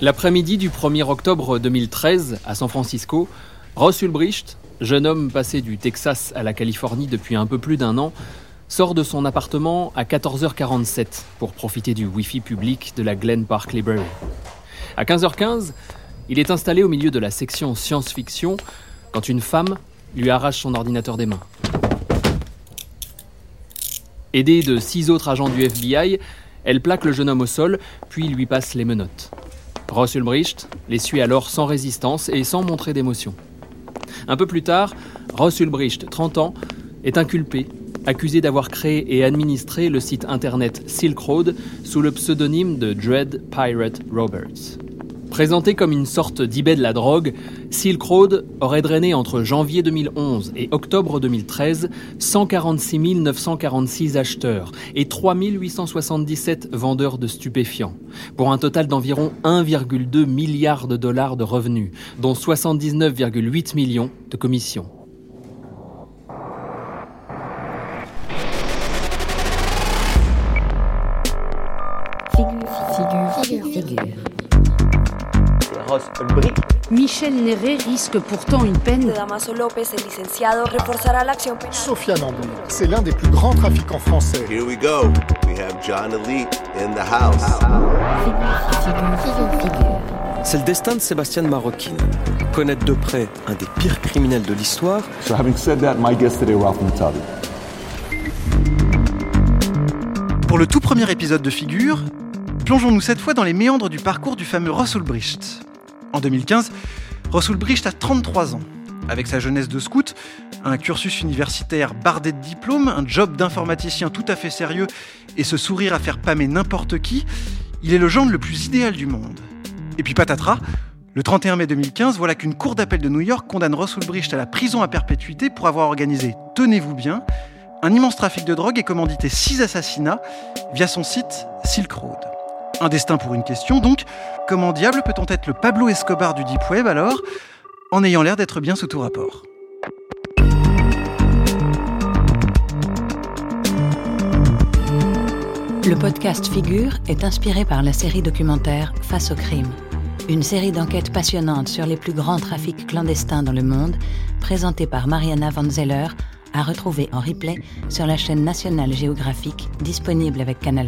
L'après-midi du 1er octobre 2013, à San Francisco, Ross Ulbricht, jeune homme passé du Texas à la Californie depuis un peu plus d'un an, sort de son appartement à 14h47 pour profiter du Wi-Fi public de la Glen Park Library. À 15h15, il est installé au milieu de la section science-fiction quand une femme lui arrache son ordinateur des mains. Aidée de 6 autres agents du FBI, elle plaque le jeune homme au sol, puis lui passe les menottes. Ross Ulbricht les suit alors sans résistance et sans montrer d'émotion. Un peu plus tard, Ross Ulbricht, 30 ans, est inculpé, accusé d'avoir créé et administré le site internet Silk Road sous le pseudonyme de Dread Pirate Roberts. Présenté comme une sorte d'eBay de la drogue, Silk Road aurait drainé entre janvier 2011 et octobre 2013 146 946 acheteurs et 3 877 vendeurs de stupéfiants, pour un total d'environ 1,2 milliard de dollars de revenus, dont 79,8 millions de commissions. Figure. Ross Ulbricht. Michel Néré risque pourtant une peine. Sofiane Amboulou, c'est l'un des plus grands trafiquants français. Here we go. We have John Elite in the house. C'est le destin de Sébastien Marroquin, connaître de près un des pires criminels de l'histoire. So having said that, my guest today, Ralph Mutabi. Pour le tout premier épisode de Figure, plongeons-nous cette fois dans les méandres du parcours du fameux Ross Ulbricht. En 2015, Ross Ulbricht a 33 ans. Avec sa jeunesse de scout, un cursus universitaire bardé de diplômes, un job d'informaticien tout à fait sérieux et ce sourire à faire pâmer n'importe qui, il est le gendre le plus idéal du monde. Et puis patatras, le 31 mai 2015, voilà qu'une cour d'appel de New York condamne Ross Ulbricht à la prison à perpétuité pour avoir organisé, tenez-vous bien, un immense trafic de drogue et commandité 6 assassinats via son site Silk Road. Un destin pour une question, donc, comment diable peut-on être le Pablo Escobar du Deep Web, alors, en ayant l'air d'être bien sous tout rapport ? Le podcast Figure est inspiré par la série documentaire « Face au crime », une série d'enquêtes passionnantes sur les plus grands trafics clandestins dans le monde, présentée par Mariana Van Zeller, à retrouver en replay sur la chaîne National Geographic, disponible avec Canal+.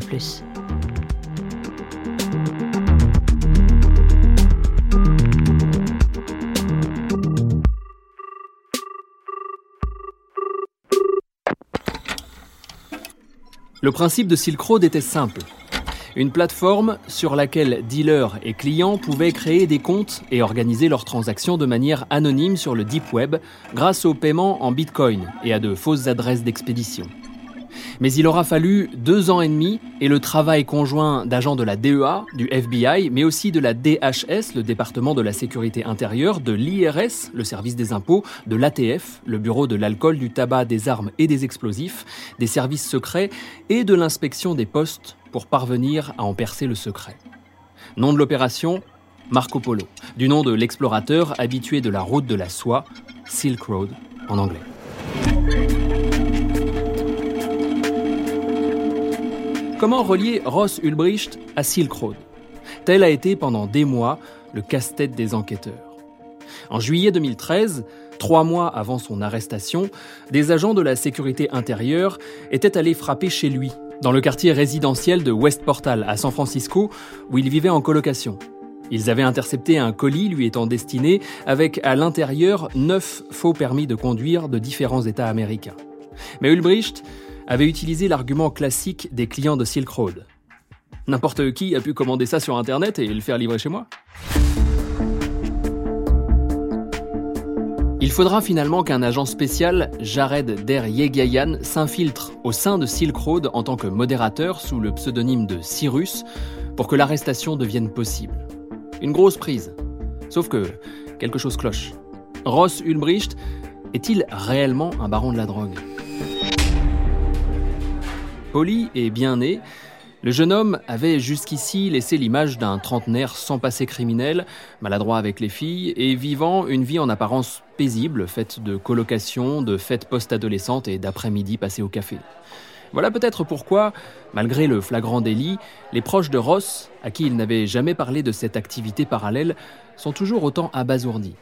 Le principe de Silk Road était simple. Une plateforme sur laquelle dealers et clients pouvaient créer des comptes et organiser leurs transactions de manière anonyme sur le Deep Web grâce au paiement en Bitcoin et à de fausses adresses d'expédition. Mais il aura fallu 2 ans et demi et le travail conjoint d'agents de la DEA, du FBI, mais aussi de la DHS, le département de la sécurité intérieure, de l'IRS, le service des impôts, de l'ATF, le bureau de l'alcool, du tabac, des armes et des explosifs, des services secrets et de l'inspection des postes pour parvenir à en percer le secret. Nom de l'opération, Marco Polo, du nom de l'explorateur habitué de la route de la soie, Silk Road en anglais. Comment relier Ross Ulbricht à Silk Road ? Tel a été pendant des mois le casse-tête des enquêteurs. En juillet 2013, 3 mois avant son arrestation, des agents de la sécurité intérieure étaient allés frapper chez lui, dans le quartier résidentiel de West Portal à San Francisco, où il vivait en colocation. Ils avaient intercepté un colis lui étant destiné, avec à l'intérieur 9 faux permis de conduire de différents États américains. Mais Ulbricht avait utilisé l'argument classique des clients de Silk Road. N'importe qui a pu commander ça sur Internet et le faire livrer chez moi. Il faudra finalement qu'un agent spécial, Jared Der Yegayan, s'infiltre au sein de Silk Road en tant que modérateur sous le pseudonyme de Cyrus pour que l'arrestation devienne possible. Une grosse prise. Sauf que quelque chose cloche. Ross Ulbricht est-il réellement un baron de la drogue ? Poli et bien né, le jeune homme avait jusqu'ici laissé l'image d'un trentenaire sans passé criminel, maladroit avec les filles et vivant une vie en apparence paisible, faite de colocation, de fêtes post-adolescentes et d'après-midi passées au café. Voilà peut-être pourquoi, malgré le flagrant délit, les proches de Ross, à qui il n'avait jamais parlé de cette activité parallèle, sont toujours autant abasourdis.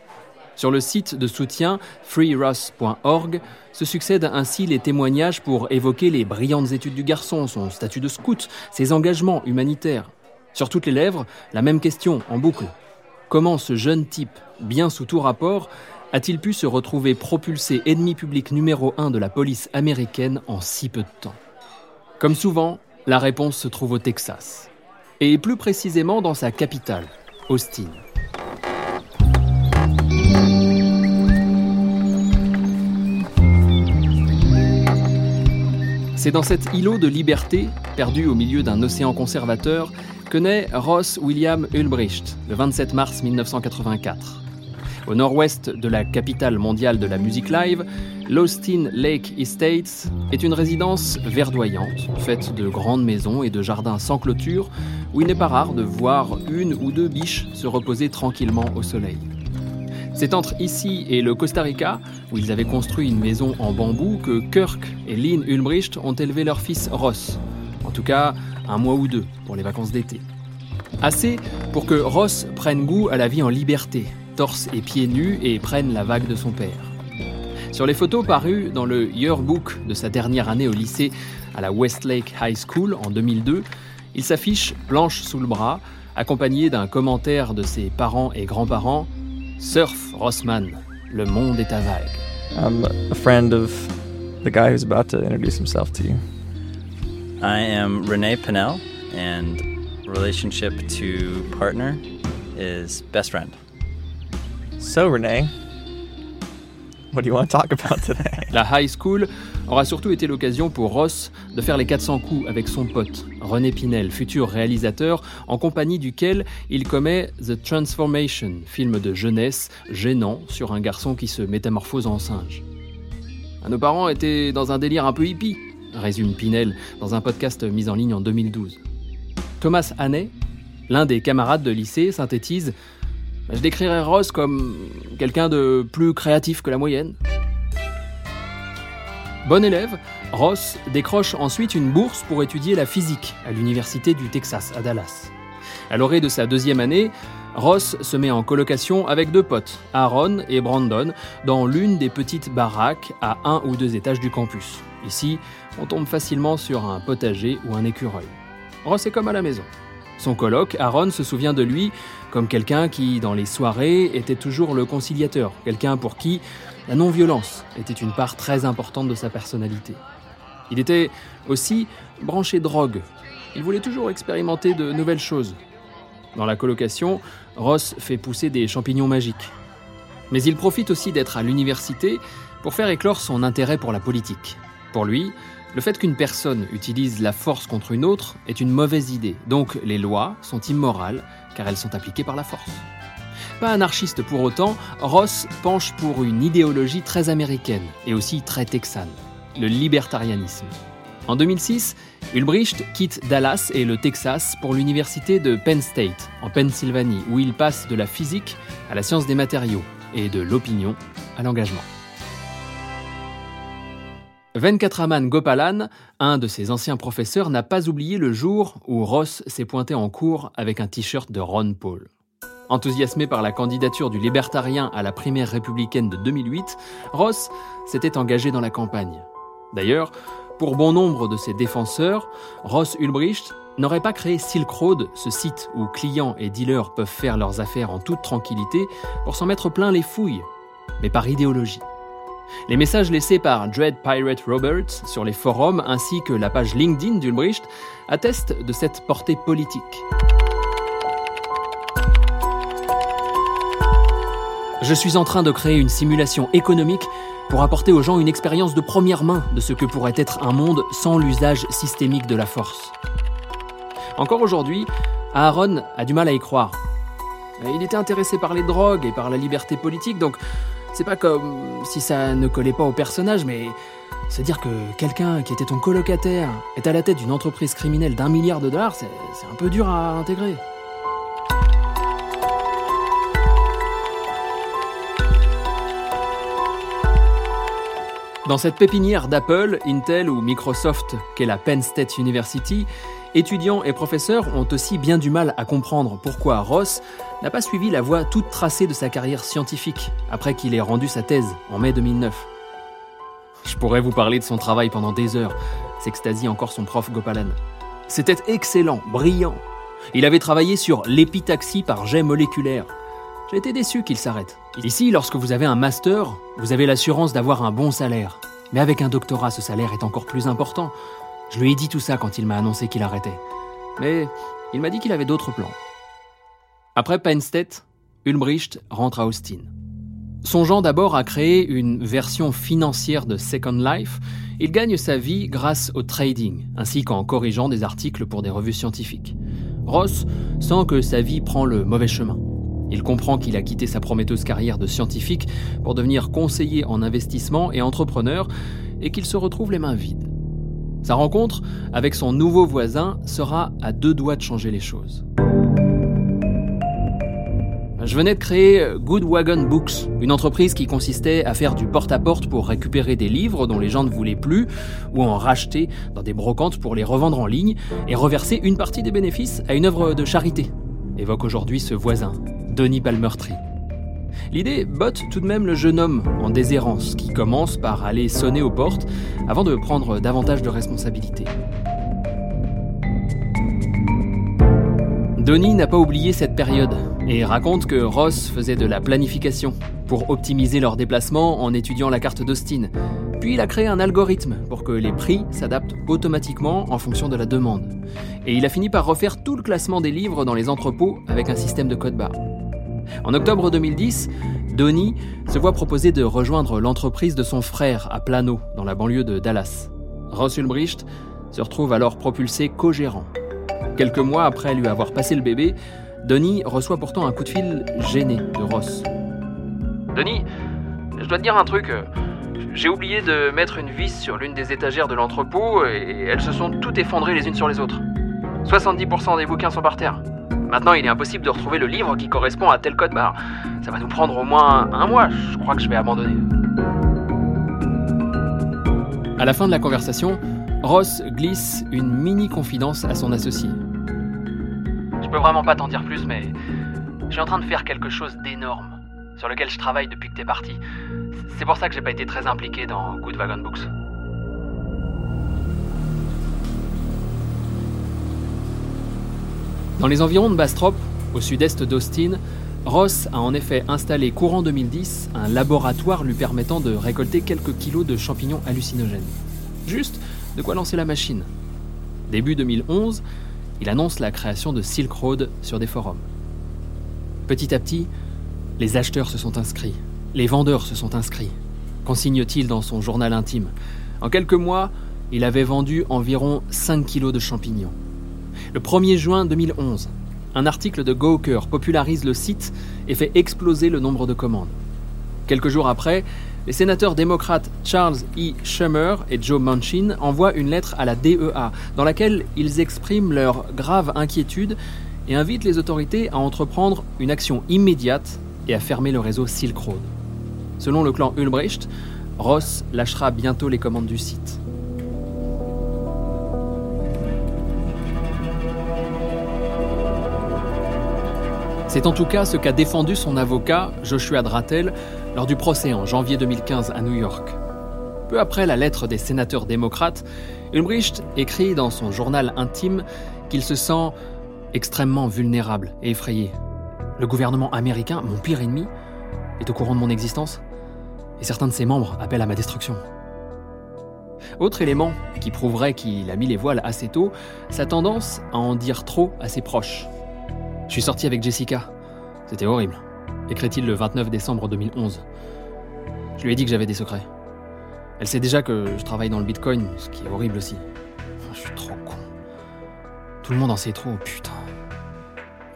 Sur le site de soutien freeross.org se succèdent ainsi les témoignages pour évoquer les brillantes études du garçon, son statut de scout, ses engagements humanitaires. Sur toutes les lèvres, la même question en boucle. Comment ce jeune type, bien sous tout rapport, a-t-il pu se retrouver propulsé ennemi public numéro 1 de la police américaine en si peu de temps ? Comme souvent, la réponse se trouve au Texas. Et plus précisément dans sa capitale, Austin. C'est dans cet îlot de liberté, perdu au milieu d'un océan conservateur, que naît Ross William Ulbricht, le 27 mars 1984. Au nord-ouest de la capitale mondiale de la musique live, l'Austin Lake Estates est une résidence verdoyante, faite de grandes maisons et de jardins sans clôture, où il n'est pas rare de voir une ou deux biches se reposer tranquillement au soleil. C'est entre ici et le Costa Rica, où ils avaient construit une maison en bambou, que Kirk et Lynn Ulbricht ont élevé leur fils Ross. En tout cas, un mois ou deux pour les vacances d'été. Assez pour que Ross prenne goût à la vie en liberté, torse et pieds nus, et prenne la vague de son père. Sur les photos parues dans le yearbook de sa dernière année au lycée à la Westlake High School en 2002, il s'affiche planche sous le bras, accompagné d'un commentaire de ses parents et grands-parents. Surf, Rossman. Le monde est à vague. I'm a friend of the guy who's about to introduce himself to you. I am René Pinel, and relationship to partner is best friend. So, René, what do you want to talk about today? La high school aura surtout été l'occasion pour Ross de faire les 400 coups avec son pote, René Pinel, futur réalisateur, en compagnie duquel il commet The Transformation, film de jeunesse gênant sur un garçon qui se métamorphose en singe. Nos parents étaient dans un délire un peu hippie, résume Pinel dans un podcast mis en ligne en 2012. Thomas Hannay, l'un des camarades de lycée, synthétise « Je décrirais Ross comme quelqu'un de plus créatif que la moyenne ». Bon élève, Ross décroche ensuite une bourse pour étudier la physique à l'université du Texas, à Dallas. À l'orée de sa deuxième année, Ross se met en colocation avec deux potes, Aaron et Brandon, dans l'une des petites baraques à un ou deux étages du campus. Ici, on tombe facilement sur un potager ou un écureuil. Ross est comme à la maison. Son coloc, Aaron, se souvient de lui comme quelqu'un qui, dans les soirées, était toujours le conciliateur, quelqu'un pour qui la non-violence était une part très importante de sa personnalité. Il était aussi branché drogue. Il voulait toujours expérimenter de nouvelles choses. Dans la colocation, Ross fait pousser des champignons magiques. Mais il profite aussi d'être à l'université pour faire éclore son intérêt pour la politique. Pour lui, le fait qu'une personne utilise la force contre une autre est une mauvaise idée, donc les lois sont immorales car elles sont appliquées par la force. Pas anarchiste pour autant, Ross penche pour une idéologie très américaine et aussi très texane, le libertarianisme. En 2006, Ulbricht quitte Dallas et le Texas pour l'université de Penn State, en Pennsylvanie, où il passe de la physique à la science des matériaux et de l'opinion à l'engagement. Venkatraman Gopalan, un de ses anciens professeurs, n'a pas oublié le jour où Ross s'est pointé en cours avec un t-shirt de Ron Paul. Enthousiasmé par la candidature du libertarien à la primaire républicaine de 2008, Ross s'était engagé dans la campagne. D'ailleurs, pour bon nombre de ses défenseurs, Ross Ulbricht n'aurait pas créé Silk Road, ce site où clients et dealers peuvent faire leurs affaires en toute tranquillité, pour s'en mettre plein les fouilles, mais par idéologie. Les messages laissés par Dread Pirate Roberts sur les forums ainsi que la page LinkedIn d'Ulbricht attestent de cette portée politique. Je suis en train de créer une simulation économique pour apporter aux gens une expérience de première main de ce que pourrait être un monde sans l'usage systémique de la force. Encore aujourd'hui, Aaron a du mal à y croire. Il était intéressé par les drogues et par la liberté politique, donc c'est pas comme si ça ne collait pas au personnage, mais se dire que quelqu'un qui était ton colocataire est à la tête d'une entreprise criminelle d'$1 billion, c'est un peu dur à intégrer. Dans cette pépinière d'Apple, Intel ou Microsoft qu'est la Penn State University, étudiants et professeurs ont aussi bien du mal à comprendre pourquoi Ross n'a pas suivi la voie toute tracée de sa carrière scientifique après qu'il ait rendu sa thèse en mai 2009. Je pourrais vous parler de son travail pendant des heures, s'extasie encore son prof Gopalan. C'était excellent, brillant. Il avait travaillé sur l'épitaxie par jet moléculaire. J'ai été déçu qu'il s'arrête. Ici, lorsque vous avez un master, vous avez l'assurance d'avoir un bon salaire. Mais avec un doctorat, ce salaire est encore plus important. Je lui ai dit tout ça quand il m'a annoncé qu'il arrêtait. Mais il m'a dit qu'il avait d'autres plans. Après Penn State, Ulbricht rentre à Austin. Songeant d'abord à créer une version financière de Second Life, il gagne sa vie grâce au trading, ainsi qu'en corrigeant des articles pour des revues scientifiques. Ross sent que sa vie prend le mauvais chemin. Il comprend qu'il a quitté sa prometteuse carrière de scientifique pour devenir conseiller en investissement et entrepreneur, et qu'il se retrouve les mains vides. Sa rencontre avec son nouveau voisin sera à deux doigts de changer les choses. Je venais de créer Good Wagon Books, une entreprise qui consistait à faire du porte-à-porte pour récupérer des livres dont les gens ne voulaient plus, ou en racheter dans des brocantes pour les revendre en ligne et reverser une partie des bénéfices à une œuvre de charité, évoque aujourd'hui ce voisin, Donnie Palmertry. L'idée botte tout de même le jeune homme en déshérence qui commence par aller sonner aux portes avant de prendre davantage de responsabilités. Donnie n'a pas oublié cette période et raconte que Ross faisait de la planification pour optimiser leurs déplacements en étudiant la carte d'Austin. Puis il a créé un algorithme pour que les prix s'adaptent automatiquement en fonction de la demande. Et il a fini par refaire tout le classement des livres dans les entrepôts avec un système de code-barre. En octobre 2010, Donnie se voit proposer de rejoindre l'entreprise de son frère à Plano, dans la banlieue de Dallas. Ross Ulbricht se retrouve alors propulsé co-gérant. Quelques mois après lui avoir passé le bébé, Donnie reçoit pourtant un coup de fil gêné de Ross. « Donnie, je dois te dire un truc. J'ai oublié de mettre une vis sur l'une des étagères de l'entrepôt et elles se sont toutes effondrées les unes sur les autres. 70% des bouquins sont par terre. » Maintenant, il est impossible de retrouver le livre qui correspond à tel code barre. Ça va nous prendre au moins un mois, je crois que je vais abandonner. À la fin de la conversation, Ross glisse une mini-confidence à son associé. Je peux vraiment pas t'en dire plus, mais je suis en train de faire quelque chose d'énorme, sur lequel je travaille depuis que t'es parti. C'est pour ça que j'ai pas été très impliqué dans Good Wagon Books. Dans les environs de Bastrop, au sud-est d'Austin, Ross a en effet installé courant 2010 un laboratoire lui permettant de récolter quelques kilos de champignons hallucinogènes. Juste de quoi lancer la machine. Début 2011, il annonce la création de Silk Road sur des forums. Petit à petit, les acheteurs se sont inscrits, les vendeurs se sont inscrits, consigne-t-il dans son journal intime. En quelques mois, il avait vendu environ 5 kilos de champignons. Le 1er juin 2011, un article de Gawker popularise le site et fait exploser le nombre de commandes. Quelques jours après, les sénateurs démocrates Charles E. Schumer et Joe Manchin envoient une lettre à la DEA, dans laquelle ils expriment leur grave inquiétude et invitent les autorités à entreprendre une action immédiate et à fermer le réseau Silk Road. Selon le clan Ulbricht, Ross lâchera bientôt les commandes du site. C'est en tout cas ce qu'a défendu son avocat, Joshua Drattel, lors du procès en janvier 2015 à New York. Peu après la lettre des sénateurs démocrates, Ulbricht écrit dans son journal intime qu'il se sent extrêmement vulnérable et effrayé. Le gouvernement américain, mon pire ennemi, est au courant de mon existence et certains de ses membres appellent à ma destruction. Autre élément qui prouverait qu'il a mis les voiles assez tôt, sa tendance à en dire trop à ses proches. « Je suis sorti avec Jessica. C'était horrible. » écrit-il le 29 décembre 2011. « Je lui ai dit que j'avais des secrets. Elle sait déjà que je travaille dans le Bitcoin, ce qui est horrible aussi. Enfin, je suis trop con. Tout le monde en sait trop, putain. »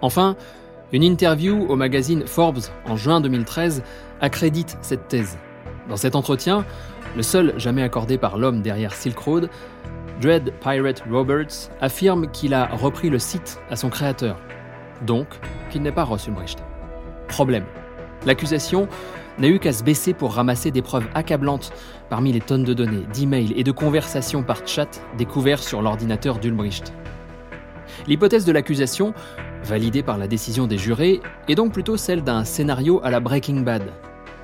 Enfin, une interview au magazine Forbes en juin 2013 accrédite cette thèse. Dans cet entretien, le seul jamais accordé par l'homme derrière Silk Road, Dread Pirate Roberts affirme qu'il a repris le site à son créateur. Donc, qu'il n'est pas Ross Ulbricht. Problème. L'accusation n'a eu qu'à se baisser pour ramasser des preuves accablantes parmi les tonnes de données, d'emails et de conversations par chat découvertes sur l'ordinateur d'Ulbricht. L'hypothèse de l'accusation, validée par la décision des jurés, est donc plutôt celle d'un scénario à la Breaking Bad,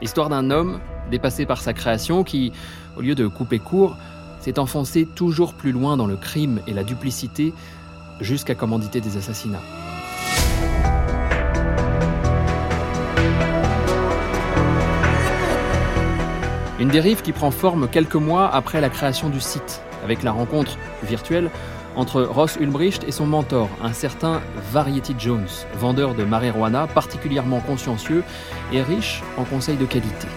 histoire d'un homme dépassé par sa création qui, au lieu de couper court, s'est enfoncé toujours plus loin dans le crime et la duplicité jusqu'à commanditer des assassinats. Une dérive qui prend forme quelques mois après la création du site, avec la rencontre virtuelle entre Ross Ulbricht et son mentor, un certain Variety Jones, vendeur de marijuana particulièrement consciencieux et riche en conseils de qualité.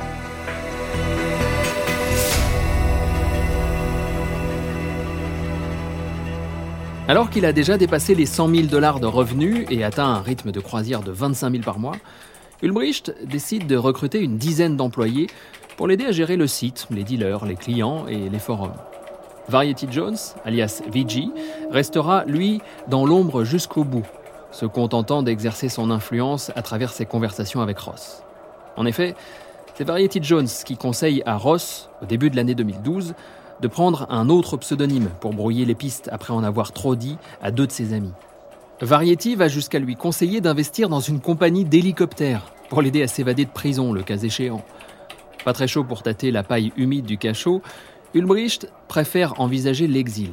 Alors qu'il a déjà dépassé les $100,000 de revenus et atteint un rythme de croisière de 25 000 par mois, Ulbricht décide de recruter une dizaine d'employés pour l'aider à gérer le site, les dealers, les clients et les forums. Variety Jones, alias VG, restera, lui, dans l'ombre jusqu'au bout, se contentant d'exercer son influence à travers ses conversations avec Ross. En effet, c'est Variety Jones qui conseille à Ross, au début de l'année 2012, de prendre un autre pseudonyme pour brouiller les pistes après en avoir trop dit à deux de ses amis. Variety va jusqu'à lui conseiller d'investir dans une compagnie d'hélicoptères pour l'aider à s'évader de prison, le cas échéant. Pas très chaud pour tâter la paille humide du cachot, Ulbricht préfère envisager l'exil.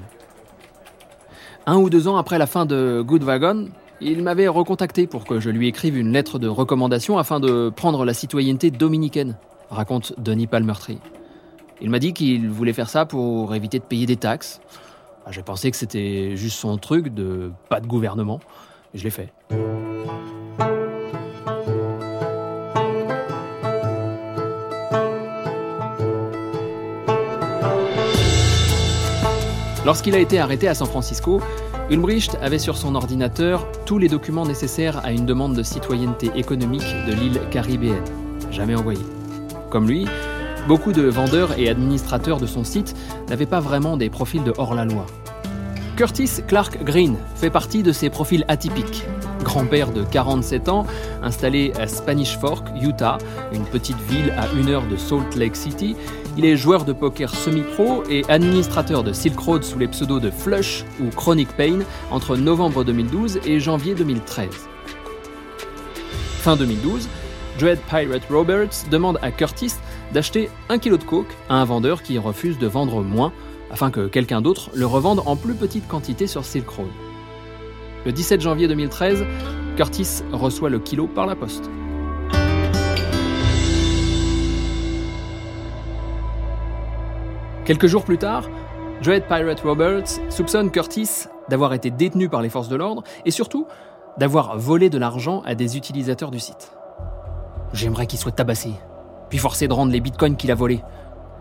1 ou 2 ans après la fin de Good Wagon, il m'avait recontacté pour que je lui écrive une lettre de recommandation afin de prendre la citoyenneté dominicaine, raconte Donnie Palmertree. Il m'a dit qu'il voulait faire ça pour éviter de payer des taxes. J'ai pensé que c'était juste son truc de pas de gouvernement, et je l'ai fait. Lorsqu'il a été arrêté à San Francisco, Ulbricht avait sur son ordinateur tous les documents nécessaires à une demande de citoyenneté économique de l'île caribéenne, jamais envoyée. Comme lui, beaucoup de vendeurs et administrateurs de son site n'avaient pas vraiment des profils de hors-la-loi. Curtis Clark Green fait partie de ces profils atypiques. Grand-père de 47 ans, installé à Spanish Fork, Utah, une petite ville à 1 heure de Salt Lake City, il est joueur de poker semi-pro et administrateur de Silk Road sous les pseudos de Flush ou Chronic Pain entre novembre 2012 et janvier 2013. Fin 2012, Dread Pirate Roberts demande à Curtis d'acheter 1 kilo de coke à un vendeur qui refuse de vendre moins afin que quelqu'un d'autre le revende en plus petite quantité sur Silk Road. Le 17 janvier 2013, Curtis reçoit le kilo par la poste. Quelques jours plus tard, Dread Pirate Roberts soupçonne Curtis d'avoir été détenu par les forces de l'ordre et surtout d'avoir volé de l'argent à des utilisateurs du site. « J'aimerais qu'il soit tabassé, puis forcé de rendre les bitcoins qu'il a volés »,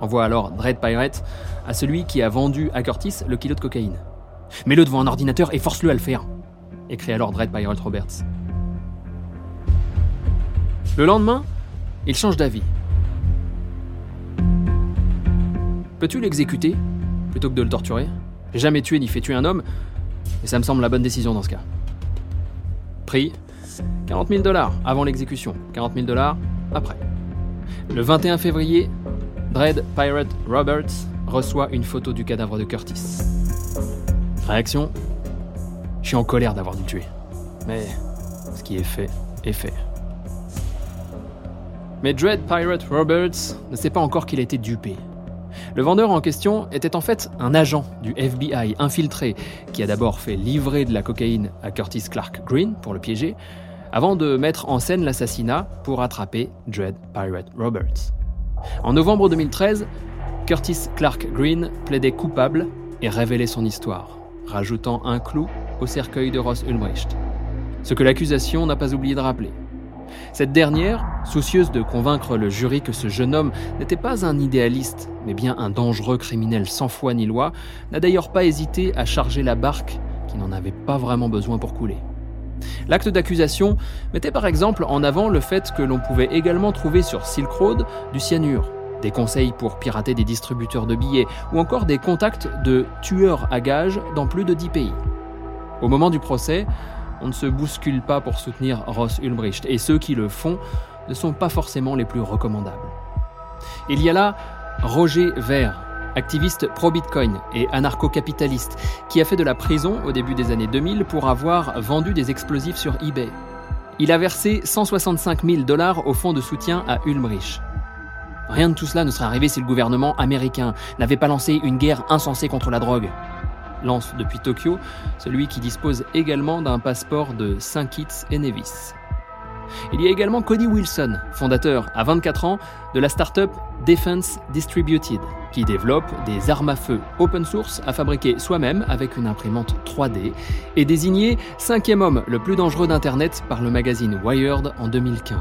envoie alors Dread Pirate à celui qui a vendu à Curtis le kilo de cocaïne. « Mets-le devant un ordinateur et force-le à le faire », écrit alors Dread Pirate Roberts. Le lendemain, il change d'avis. « Peux-tu l'exécuter plutôt que de le torturer ? J'ai jamais tué ni fait tuer un homme, mais ça me semble la bonne décision dans ce cas. » Prix, $40,000 avant l'exécution, $40,000 après. Le 21 février, Dread Pirate Roberts reçoit une photo du cadavre de Curtis. Réaction : je suis en colère d'avoir dû le tuer. Mais ce qui est fait est fait. Mais Dread Pirate Roberts ne sait pas encore qu'il a été dupé. Le vendeur en question était en fait un agent du FBI infiltré qui a d'abord fait livrer de la cocaïne à Curtis Clark Green pour le piéger, avant de mettre en scène l'assassinat pour attraper Dread Pirate Roberts. En novembre 2013, Curtis Clark Green plaidait coupable et révélait son histoire, rajoutant un clou au cercueil de Ross Ulbricht. Ce que l'accusation n'a pas oublié de rappeler. Cette dernière, soucieuse de convaincre le jury que ce jeune homme n'était pas un idéaliste, mais bien un dangereux criminel sans foi ni loi, n'a d'ailleurs pas hésité à charger la barque qui n'en avait pas vraiment besoin pour couler. L'acte d'accusation mettait par exemple en avant le fait que l'on pouvait également trouver sur Silk Road du cyanure, des conseils pour pirater des distributeurs de billets ou encore des contacts de tueurs à gages dans plus de 10 pays. Au moment du procès, on ne se bouscule pas pour soutenir Ross Ulbricht, et ceux qui le font ne sont pas forcément les plus recommandables. Il y a là Roger Vert, activiste pro-Bitcoin et anarcho-capitaliste, qui a fait de la prison au début des années 2000 pour avoir vendu des explosifs sur eBay. Il a versé 165 000 $ au fonds de soutien à Ulbricht. Rien de tout cela ne serait arrivé si le gouvernement américain n'avait pas lancé une guerre insensée contre la drogue. Lance depuis Tokyo celui qui dispose également d'un passeport de Saint-Kitts et Nevis. Il y a également Cody Wilson, fondateur à 24 ans de la start-up Defense Distributed, qui développe des armes à feu open source à fabriquer soi-même avec une imprimante 3D et désigné 5e homme le plus dangereux d'Internet par le magazine Wired en 2015.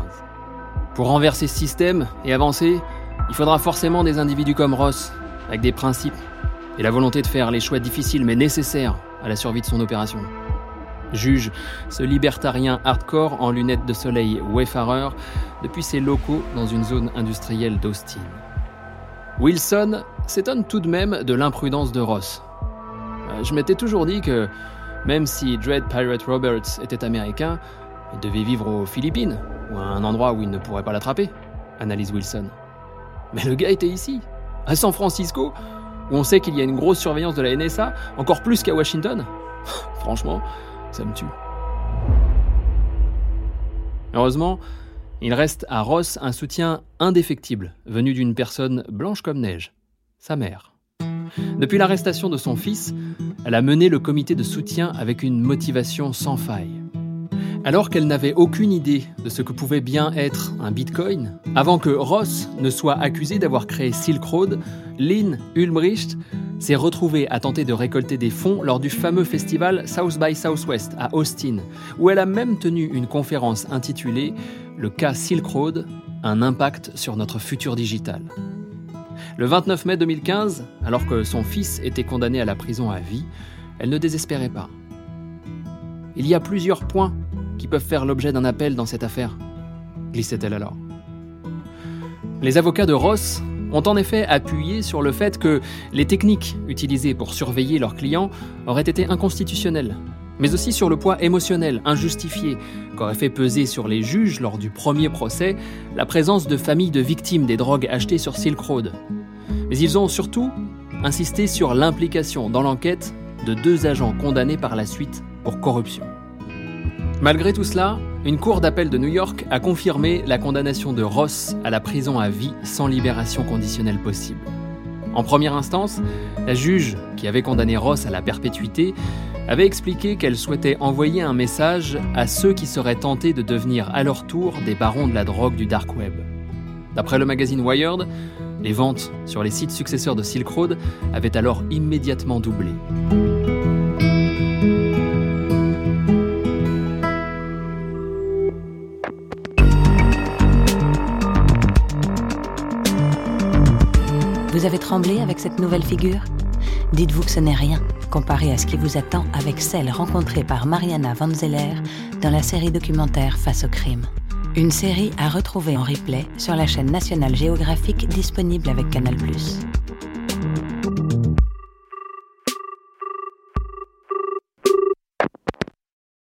Pour renverser ce système et avancer, il faudra forcément des individus comme Ross, avec des principes et la volonté de faire les choix difficiles mais nécessaires à la survie de son opération. Juge ce libertarien hardcore en lunettes de soleil wayfarer depuis ses locaux dans une zone industrielle d'Austin. Wilson s'étonne tout de même de l'imprudence de Ross. Je m'étais toujours dit que, même si Dread Pirate Roberts était américain, il devait vivre aux Philippines, ou à un endroit où il ne pourrait pas l'attraper, analyse Wilson. Mais le gars était ici, à San Francisco, où on sait qu'il y a une grosse surveillance de la NSA, encore plus qu'à Washington. Franchement, ça me tue. Heureusement, il reste à Ross un soutien indéfectible, venu d'une personne blanche comme neige, sa mère. Depuis l'arrestation de son fils, elle a mené le comité de soutien avec une motivation sans faille. Alors qu'elle n'avait aucune idée de ce que pouvait bien être un bitcoin, avant que Ross ne soit accusé d'avoir créé Silk Road, Lynn Ulbricht s'est retrouvée à tenter de récolter des fonds lors du fameux festival South by Southwest à Austin, où elle a même tenu une conférence intitulée « Le cas Silk Road, un impact sur notre futur digital ». Le 29 mai 2015, alors que son fils était condamné à la prison à vie, elle ne désespérait pas. Il y a plusieurs points qui peuvent faire l'objet d'un appel dans cette affaire, glissait-elle alors. Les avocats de Ross ont en effet appuyé sur le fait que les techniques utilisées pour surveiller leurs clients auraient été inconstitutionnelles, mais aussi sur le poids émotionnel injustifié qu'aurait fait peser sur les juges lors du premier procès la présence de familles de victimes des drogues achetées sur Silk Road. Mais ils ont surtout insisté sur l'implication dans l'enquête de deux agents condamnés par la suite pour corruption. Malgré tout cela, une cour d'appel de New York a confirmé la condamnation de Ross à la prison à vie sans libération conditionnelle possible. En première instance, la juge qui avait condamné Ross à la perpétuité avait expliqué qu'elle souhaitait envoyer un message à ceux qui seraient tentés de devenir à leur tour des barons de la drogue du dark web. D'après le magazine Wired, les ventes sur les sites successeurs de Silk Road avaient alors immédiatement doublé. Vous avez tremblé avec cette nouvelle figure ? Dites-vous que ce n'est rien, comparé à ce qui vous attend avec celle rencontrée par Mariana Van Zeller dans la série documentaire Face au crime. Une série à retrouver en replay sur la chaîne National Geographic disponible avec Canal+.